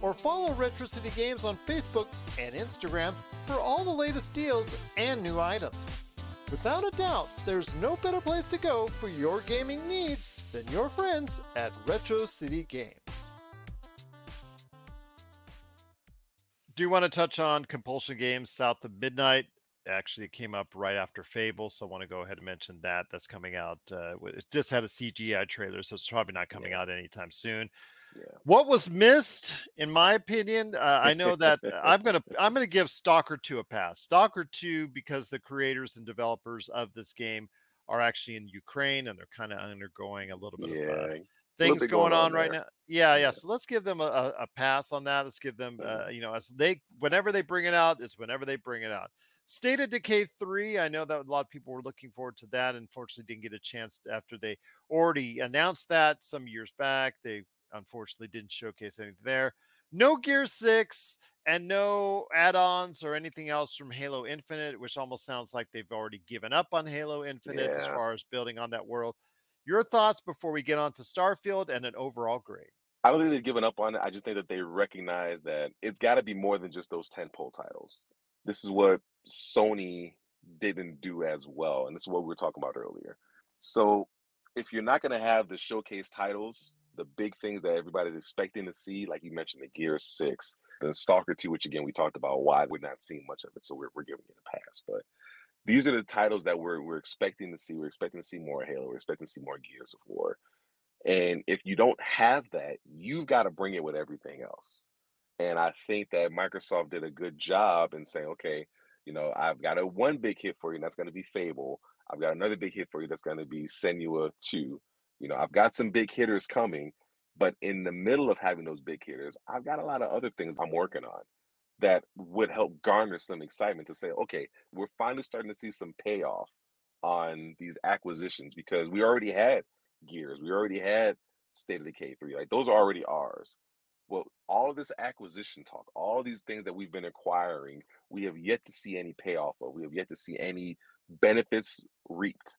or follow Retro City Games on Facebook and Instagram for all the latest deals and new items. Without a doubt, there's no better place to go for your gaming needs than your friends at Retro City Games. Do you want to touch on Compulsion Games South of Midnight? actually came up right after Fable, so I want to go ahead and mention that. That's coming out. It just had a CGI trailer, so it's probably not coming out anytime soon. Yeah. What was missed, in my opinion, I know that I'm gonna give Stalker 2 a pass. Stalker 2, because the creators and developers of this game are actually in Ukraine, and they're kind of undergoing a little bit of things going on right now. Yeah. So let's give them a pass on that. Let's give them, whenever they bring it out. State of Decay 3, I know that a lot of people were looking forward to that. Unfortunately, didn't get a chance after they already announced that some years back. They unfortunately didn't showcase anything there. No Gear 6 and no add-ons or anything else from Halo Infinite, which almost sounds like they've already given up on Halo Infinite as far as building on that world. Your thoughts before we get on to Starfield and an overall grade? I don't think they've given up on it. I just think that they recognize that it's got to be more than just those tentpole titles. This is what Sony didn't do as well, and this is what we were talking about earlier. So if you're not going to have the showcase titles, the big things that everybody's expecting to see, like you mentioned, the Gear 6, the Stalker 2, which again, we talked about why we're not seeing much of it, so we're giving it a pass. But these are the titles that we're expecting to see. We're expecting to see more Halo. We're expecting to see more Gears of War. And if you don't have that, you've got to bring it with everything else. And I think that Microsoft did a good job in saying, okay, you know, I've got a one big hit for you, and that's going to be Fable. I've got another big hit for you, that's going to be Senua 2. You know, I've got some big hitters coming, but in the middle of having those big hitters, I've got a lot of other things I'm working on that would help garner some excitement to say, okay, we're finally starting to see some payoff on these acquisitions, because we already had Gears. We already had State of Decay 3. Like, those are already ours. Well, all of this acquisition talk, all these things that we've been acquiring, we have yet to see any payoff of. We have yet to see any benefits reaped.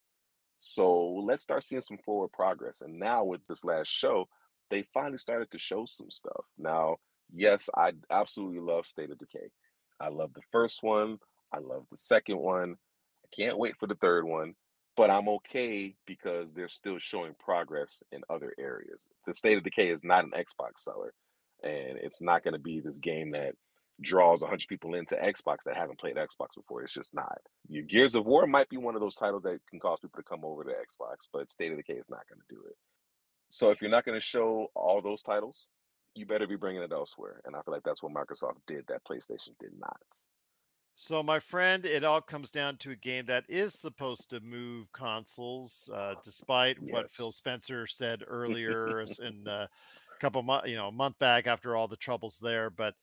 So let's start seeing some forward progress. And now with this last show, they finally started to show some stuff. Now, yes, I absolutely love State of Decay. I love the first one. I love the second one. I can't wait for the third one. But I'm okay because they're still showing progress in other areas. The State of Decay is not an Xbox seller. And it's not going to be this game that draws 100 people into Xbox that haven't played Xbox before. It's just not. Your Gears of War might be one of those titles that can cause people to come over to Xbox, but State of Decay is not going to do it. So if you're not going to show all those titles, you better be bringing it elsewhere. And I feel like that's what Microsoft did that PlayStation did not. So, my friend, it all comes down to a game that is supposed to move consoles, despite what Phil Spencer said earlier in a couple months, a month back after all the troubles there. But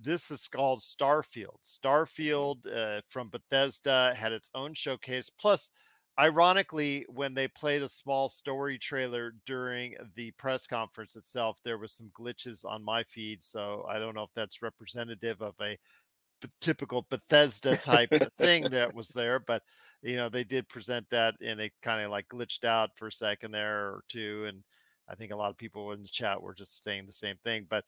this is called Starfield. Starfield from Bethesda had its own showcase. Plus, ironically, when they played a small story trailer during the press conference itself, there was some glitches on my feed. So I don't know if that's representative of a typical Bethesda type thing that was there. But, they did present that, and it kind of like glitched out for a second there or two. And I think a lot of people in the chat were just saying the same thing. But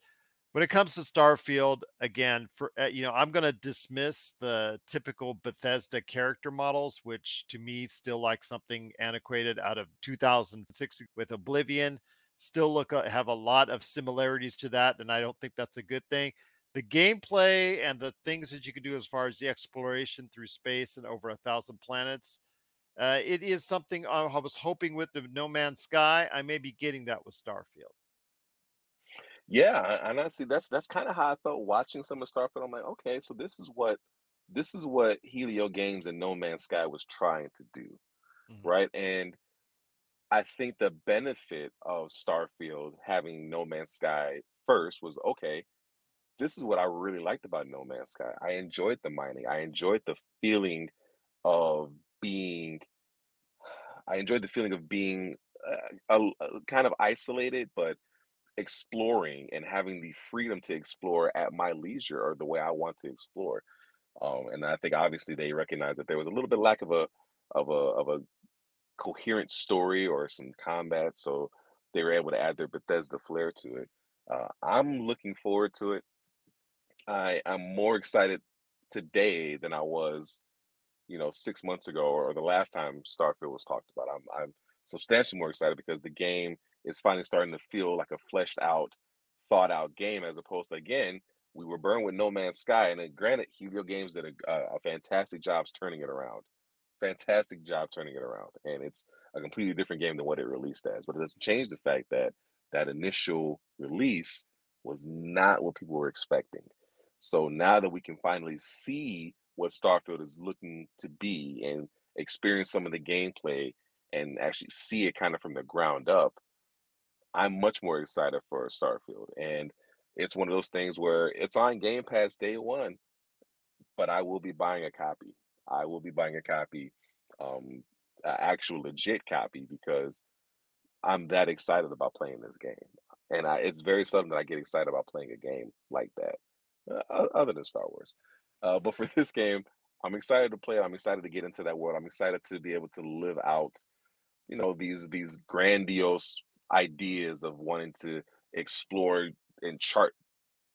when it comes to Starfield, again, for I'm going to dismiss the typical Bethesda character models, which to me still like something antiquated out of 2006 with Oblivion. Still have a lot of similarities to that, and I don't think that's a good thing. The gameplay and the things that you can do as far as the exploration through space and over 1,000 planets, it is something I was hoping with the No Man's Sky. I may be getting that with Starfield. Yeah, and I see that's kind of how I felt watching some of Starfield. I'm like, okay, so this is what Helio Games and No Man's Sky was trying to do, right? And I think the benefit of Starfield having No Man's Sky first was, okay, this is what I really liked about No Man's Sky. I enjoyed the mining. I enjoyed the feeling of being kind of isolated, but exploring and having the freedom to explore at my leisure or the way I want to explore, and I think obviously they recognize that there was a little bit lack of a coherent story or some combat, so they were able to add their Bethesda flair to it. I'm looking forward to it. I'm more excited today than I was, 6 months ago or the last time Starfield was talked about. I'm substantially more excited because the game. It's finally starting to feel like a fleshed out, thought out game, as opposed to, again, We were burned with No Man's Sky, and then granted, Helio Games did a fantastic job turning it around. And it's a completely different game than what it released as. But it doesn't change the fact that that initial release was not what people were expecting. So now that we can finally see what Starfield is looking to be and experience some of the gameplay and actually see it kind of from the ground up, I'm much more excited for Starfield. And it's one of those things where it's on Game Pass day one, but I will be buying a copy. An actual legit copy, because I'm that excited about playing this game. And it's very seldom that I get excited about playing a game like that, other than Star Wars. But for this game, I'm excited to play it. I'm excited to get into that world. I'm excited to be able to live out, you know, these grandiose ideas of wanting to explore and chart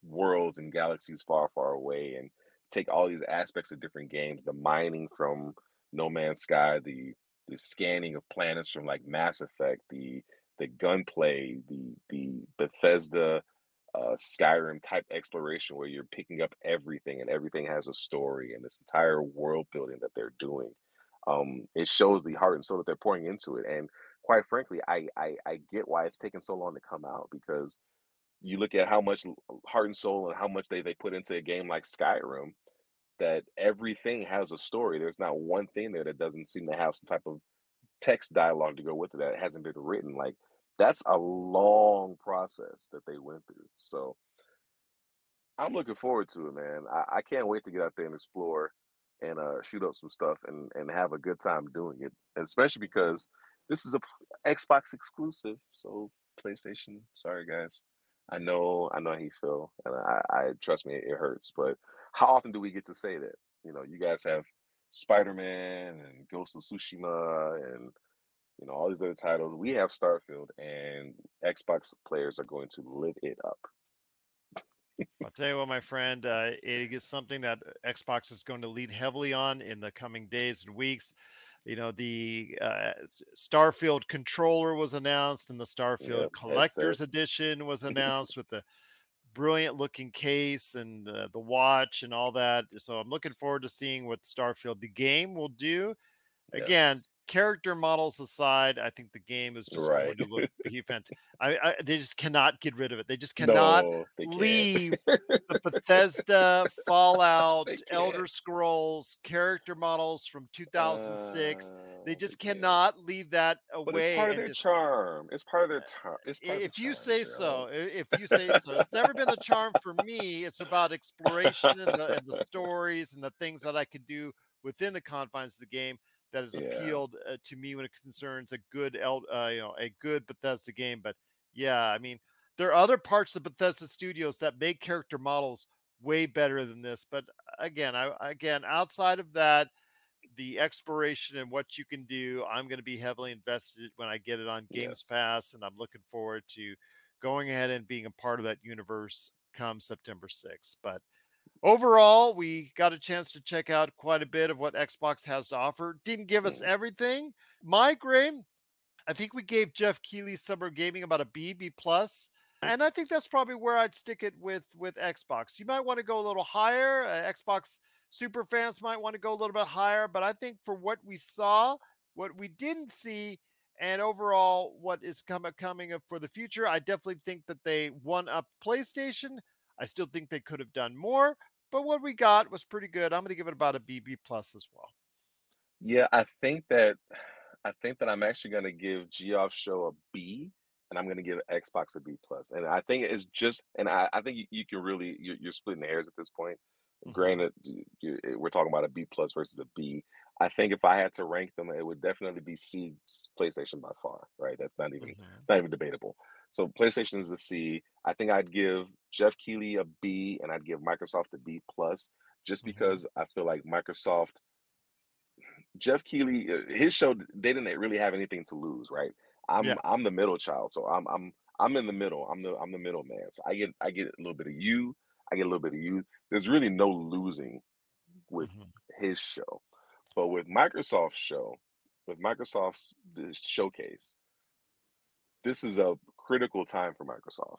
worlds and galaxies far, far away, and take all these aspects of different games, the mining from No Man's Sky, the scanning of planets from like Mass Effect, the gunplay, the Bethesda Skyrim type exploration where you're picking up everything and everything has a story, and this entire world building that they're doing. It shows the heart and soul that they're pouring into it. And quite frankly, I get why it's taken so long to come out, because you look at how much heart and soul and how much they put into a game like Skyrim, that everything has a story. There's not one thing there that doesn't seem to have some type of text dialogue to go with it that hasn't been written. Like, that's a long process that they went through. So I'm looking forward to it, man. I can't wait to get out there and explore and shoot up some stuff and have a good time doing it, and especially because this is a Xbox exclusive. So PlayStation, sorry, guys. I know how you feel, and I trust me, it hurts. But how often do we get to say that? You know, you guys have Spider-Man and Ghost of Tsushima, and you know all these other titles. We have Starfield, and Xbox players are going to live it up. I'll tell you what, my friend, it is something that Xbox is going to lead heavily on in the coming days and weeks. You know, the Starfield controller was announced, and the Starfield Collector's Edition was announced with the brilliant-looking case and the watch and all that. So I'm looking forward to seeing what Starfield, the game, will do. Yes. Again, character models aside, I think the game is just going to look fantastic. They just cannot get rid of it. They just cannot leave the Bethesda, Fallout, Elder Scrolls character models from 2006. They just cannot leave that away. But it's part of their charm. It's part of their charm. If you say so, it's never been the charm for me. It's about exploration and the stories and the things that I could do within the confines of the game. That has appealed to me when it concerns a good, a good Bethesda game. But yeah, I mean, there are other parts of Bethesda Studios that make character models way better than this. But again, outside of that, the exploration and what you can do, I'm going to be heavily invested when I get it on Games Pass, and I'm looking forward to going ahead and being a part of that universe come September 6th. But overall, we got a chance to check out quite a bit of what Xbox has to offer. Didn't give us everything. My grade, I think we gave Jeff Keighley's Summer Gaming about a B, B+. And I think that's probably where I'd stick it with Xbox. You might want to go a little higher. Xbox super fans might want to go a little bit higher. But I think for what we saw, what we didn't see, and overall what is coming up for the future, I definitely think that they one-up PlayStation. I still think they could have done more, but what we got was pretty good. I'm going to give it about a BB+ as well. Yeah, I think that I'm actually going to give Geoff's show a B, and I'm going to give Xbox a B+. And I think it's just, and I think you can really, you're splitting the hairs at this point. Mm-hmm. Granted, we're talking about a B+ versus a B. I think if I had to rank them, it would definitely be C, PlayStation by far, right? That's not even debatable. So PlayStation is a C. I think I'd give Jeff Keighley a B, and I'd give Microsoft a B+, just because I feel like Microsoft, Jeff Keighley, his show, they didn't really have anything to lose, right? I'm the middle child, so I'm in the middle. I'm the middle man. So I get a little bit of you. There's really no losing with his show, but with Microsoft's show, with Microsoft's showcase, this is a critical time for Microsoft,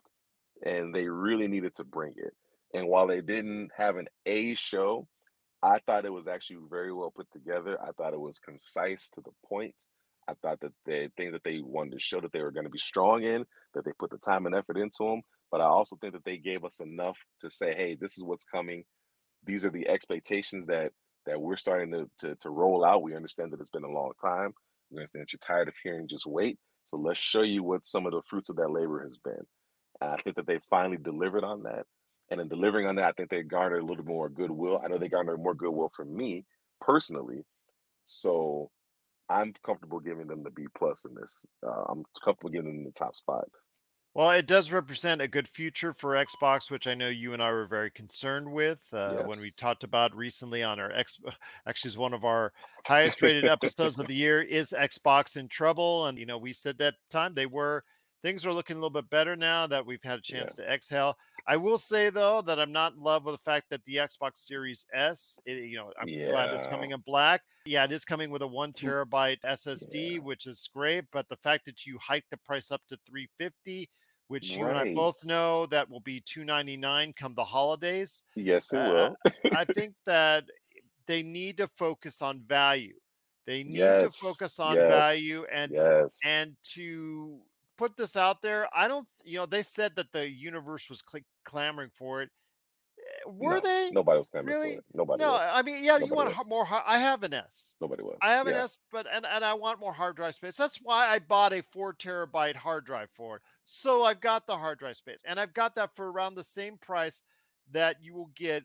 and they really needed to bring it. And while they didn't have an A show, I thought it was actually very well put together. I thought it was concise to the point. I thought that the things that they wanted to show that they were going to be strong in, that they put the time and effort into them. But I also think that they gave us enough to say, hey, this is what's coming. These are the expectations that we're starting to roll out. We understand that it's been a long time. We understand that you're tired of hearing just wait. So let's show you what some of the fruits of that labor has been. And I think that they finally delivered on that. And in delivering on that, I think they garnered a little more goodwill. I know they garnered more goodwill from me personally. So I'm comfortable giving them the B+ in this. I'm comfortable giving them the top spot. Well, it does represent a good future for Xbox, which I know you and I were very concerned with when we talked about recently on our actually, is one of our highest rated episodes of the year. Is Xbox in trouble? And, you know, we said that time they were. Things are looking a little bit better now that we've had a chance to exhale. I will say, though, that I'm not in love with the fact that the Xbox Series S, I'm glad it's coming in black. Yeah, it is coming with a 1 terabyte SSD, which is great. But the fact that you hiked the price up to $350, which you and I both know that will be $299 come the holidays. Yes, it will. I think that they need to focus on value. They need to focus on value and to put this out there. They said that the universe was clamoring for it. Nobody was clamoring for it. Nobody was. I mean, you want more. I have an S. Nobody was. I have an S, but and I want more hard drive space. That's why I bought a 4 terabyte hard drive for it. So I've got the hard drive space, and I've got that for around the same price that you will get.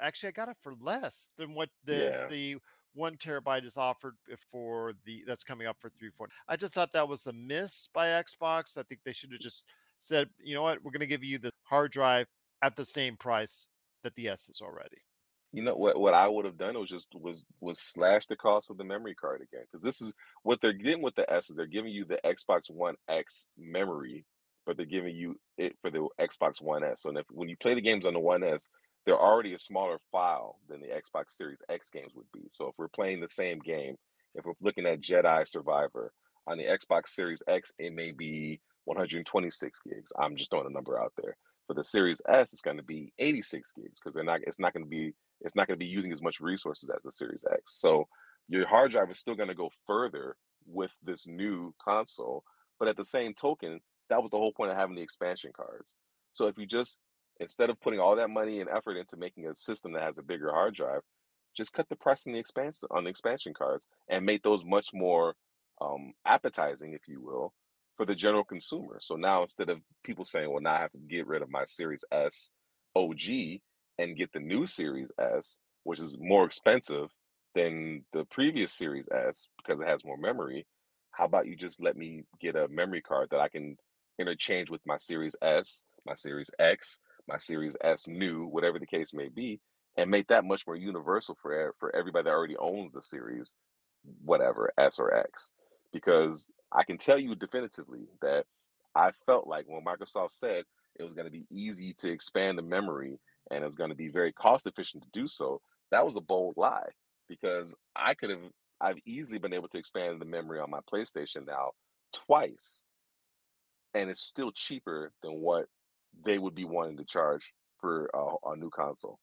Actually, I got it for less than what the 1 terabyte is offered for that's coming up for $340. I just thought that was a miss by Xbox. I think they should have just said, you know what, we're going to give you the hard drive at the same price that the S is already. You know what I would have done was slash the cost of the memory card again, because this is what they're getting with the S is they're giving you the Xbox One X memory, but they're giving you it for the Xbox One S. So when you play the games on the One S, they're already a smaller file than the Xbox Series X games would be. So if we're playing the same game, if we're looking at Jedi Survivor, on the Xbox Series X, it may be 126 gigs. I'm just throwing a number out there. For the Series S, it's going to be 86 gigs because it's not going to be using as much resources as the Series X. So your hard drive is still going to go further with this new console. But at the same token, that was the whole point of having the expansion cards. So if you just instead of putting all that money and effort into making a system that has a bigger hard drive, just cut the price on the expansion cards and make those much more appetizing, if you will, for the general consumer. So now instead of people saying, well, now I have to get rid of my Series S OG and get the new Series S, which is more expensive than the previous Series S because it has more memory. How about you just let me get a memory card that I can interchange with my Series S, my Series X, my Series S new, whatever the case may be, and make that much more universal for everybody that already owns the Series, whatever, S or X. Because I can tell you definitively that I felt like when Microsoft said it was going to be easy to expand the memory and it was going to be very cost efficient to do so, that was a bold lie because I've easily been able to expand the memory on my PlayStation now twice, and it's still cheaper than what they would be wanting to charge for a new console.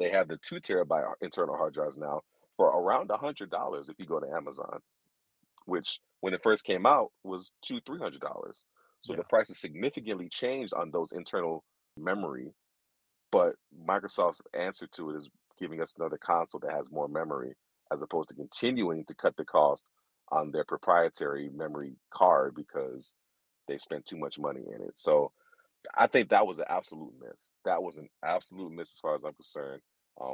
They have the 2 terabyte internal hard drives now for around $100 if you go to Amazon, which when it first came out was $200-$300. So the price has significantly changed on those internal memory, but Microsoft's answer to it is giving us another console that has more memory as opposed to continuing to cut the cost on their proprietary memory card because they spent too much money in it. So I think that was an absolute miss. That was an absolute miss as far as I'm concerned.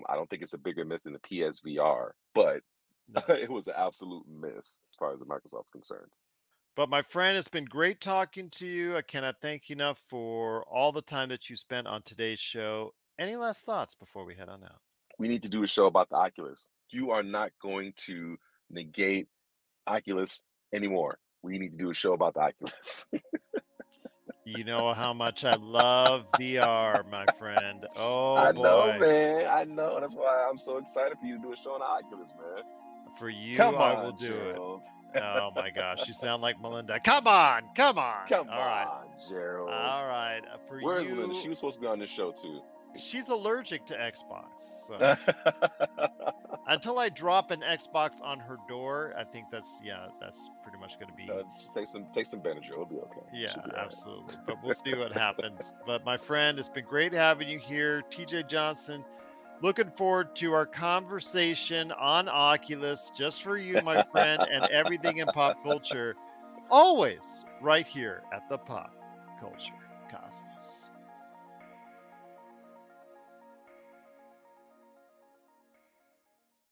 I don't think it's a bigger miss than the PSVR, but it was an absolute miss as far as Microsoft's concerned. But my friend, it's been great talking to you. I cannot thank you enough for all the time that you spent on today's show. Any last thoughts before we head on out? We need to do a show about the Oculus. You are not going to negate Oculus anymore. We need to do a show about the Oculus. You know how much I love VR, my friend. Oh, boy. I know, man. I know. That's why I'm so excited for you to do a show on Oculus, man. For you, I will do it. Oh, my gosh. You sound like Melinda. Come on. All right, Gerald. All right. For you. Where is Melinda? She was supposed to be on this show, too. She's allergic to Xbox. So. Until I drop an Xbox on her door, I think that's pretty much going to be. Just take some Benadryl. It'll be okay. Yeah, be absolutely. Right. But we'll see what happens. But my friend, it's been great having you here, TJ Johnson. Looking forward to our conversation on Oculus, just for you, my friend, and everything in pop culture. Always right here at the Pop Culture Cosmos.